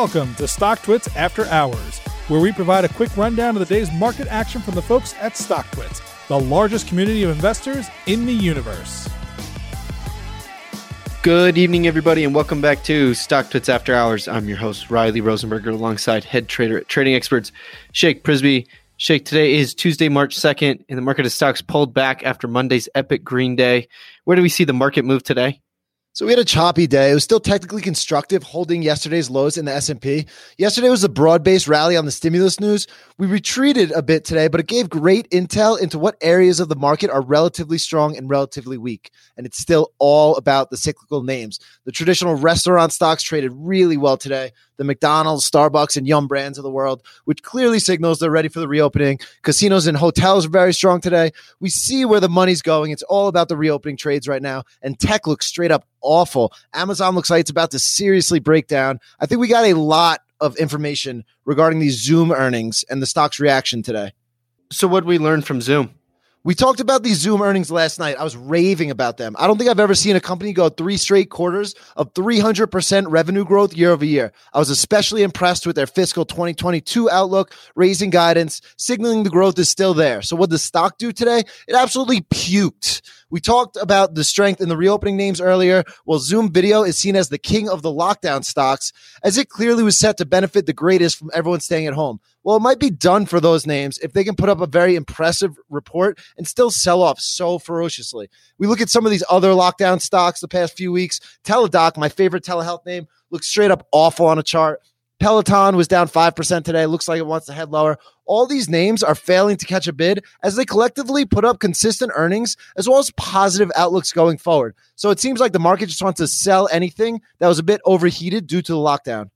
Welcome to StockTwits After Hours, where we provide a quick rundown of the day's market action from the folks at StockTwits, the largest community of investors in the universe. Good evening, everybody, and welcome back to StockTwits After Hours. I'm your host, Riley Rosenberger, alongside head trader at Trading Experts, Shake Prisby. Shake, today is Tuesday, March 2nd, and the market of stocks pulled back after Monday's epic green day. Where do we see the market move today? So we had a choppy day. It was still technically constructive, holding yesterday's lows in the S&P. Yesterday was a broad-based rally on the stimulus news. We retreated a bit today, but it gave great intel into what areas of the market are relatively strong and relatively weak. And it's still all about the cyclical names. The traditional restaurant stocks traded really well today. The McDonald's, Starbucks, and Yum! Brands of the world, which clearly signals they're ready for the reopening. Casinos and hotels are very strong today. We see where the money's going. It's all about the reopening trades right now. And tech looks straight up awful. Amazon looks like it's about to seriously break down. I think we got a lot of information regarding these Zoom earnings and the stock's reaction today. So what did we learn from Zoom? We talked about these Zoom earnings last night. I was raving about them. I don't think I've ever seen a company go three straight quarters of 300% revenue growth year over year. I was especially impressed with their fiscal 2022 outlook, raising guidance, signaling the growth is still there. So what did the stock do today? It absolutely puked. We talked about the strength in the reopening names earlier. Well, Zoom Video is seen as the king of the lockdown stocks, as it clearly was set to benefit the greatest from everyone staying at home. Well, it might be done for those names if they can put up a very impressive report and still sell off so ferociously. We look at some of these other lockdown stocks the past few weeks. Teladoc, my favorite telehealth name, looks straight up awful on a chart. Peloton was down 5% today. Looks like it wants to head lower. All these names are failing to catch a bid as they collectively put up consistent earnings as well as positive outlooks going forward. So it seems like the market just wants to sell anything that was a bit overheated due to the lockdown.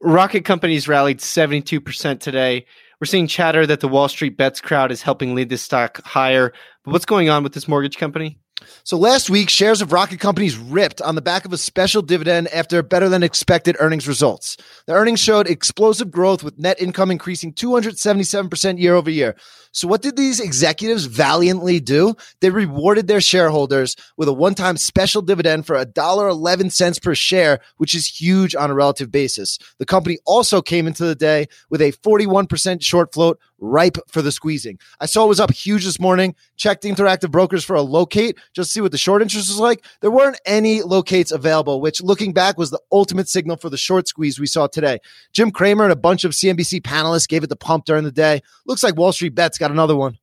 Rocket Companies rallied 72% today. We're seeing chatter that the Wall Street Bets crowd is helping lead this stock higher. But what's going on with this mortgage company? So last week, shares of Rocket Companies ripped on the back of a special dividend after better-than-expected earnings results. The earnings showed explosive growth with net income increasing 277% year over year. So what did these executives valiantly do? They rewarded their shareholders with a one-time special dividend for $1.11 per share, which is huge on a relative basis. The company also came into the day with a 41% short float, ripe for the squeezing. I saw it was up huge this morning. Checked Interactive Brokers for a locate just to see what the short interest was like. There weren't any locates available, which looking back was the ultimate signal for the short squeeze we saw today. Jim Cramer and a bunch of CNBC panelists gave it the pump during the day. Looks like Wall Street Bets got another one.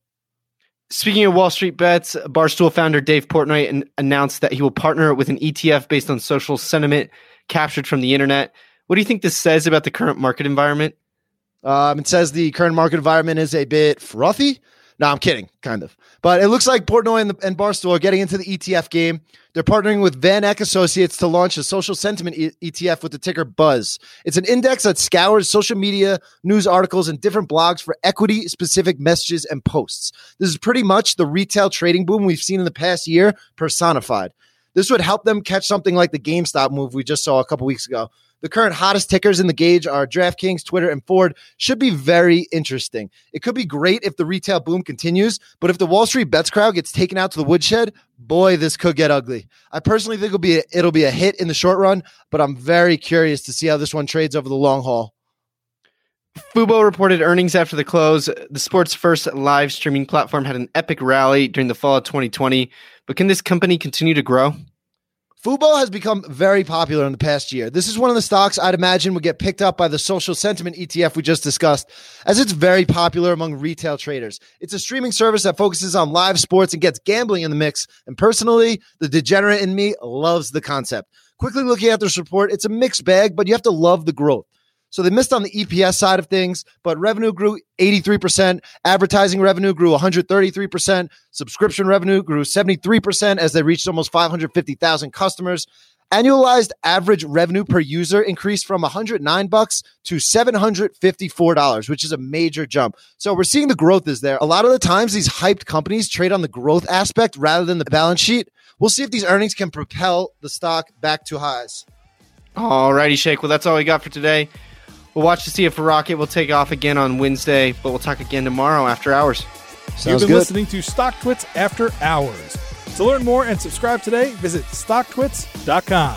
Speaking of Wall Street Bets, Barstool founder Dave Portnoy announced that he will partner with an ETF based on social sentiment captured from the internet. What do you think this says about the current market environment? It says the current market environment is a bit frothy. No, I'm kidding, kind of. But it looks like Portnoy and Barstool are getting into the ETF game. They're partnering with Van Eck Associates to launch a social sentiment ETF with the ticker BUZZ. It's an index that scours social media, news articles, and different blogs for equity-specific messages and posts. This is pretty much the retail trading boom we've seen in the past year personified. This would help them catch something like the GameStop move we just saw a couple weeks ago. The current hottest tickers in the gauge are DraftKings, Twitter, and Ford. Should be very interesting. It could be great if the retail boom continues, but if the Wall Street Bets crowd gets taken out to the woodshed, boy, this could get ugly. I personally think it'll be a hit in the short run, but I'm very curious to see how this one trades over the long haul. Fubo reported earnings after the close. The sport's first live streaming platform had an epic rally during the fall of 2020, but can this company continue to grow? Fubo has become very popular in the past year. This is one of the stocks I'd imagine would get picked up by the social sentiment ETF we just discussed, as it's very popular among retail traders. It's a streaming service that focuses on live sports and gets gambling in the mix. And personally, the degenerate in me loves the concept. Quickly looking at this report, it's a mixed bag, but you have to love the growth. So they missed on the EPS side of things, but revenue grew 83%. Advertising revenue grew 133%. Subscription revenue grew 73% as they reached almost 550,000 customers. Annualized average revenue per user increased from $109 to $754, which is a major jump. So we're seeing the growth is there. A lot of the times these hyped companies trade on the growth aspect rather than the balance sheet. We'll see if these earnings can propel the stock back to highs. All righty, Shake. Well, that's all we got for today. We'll watch to see if Rocket will take off again on Wednesday, but we'll talk again tomorrow after hours. You've been listening to StockTwits After Hours. To learn more and subscribe today, visit StockTwits.com.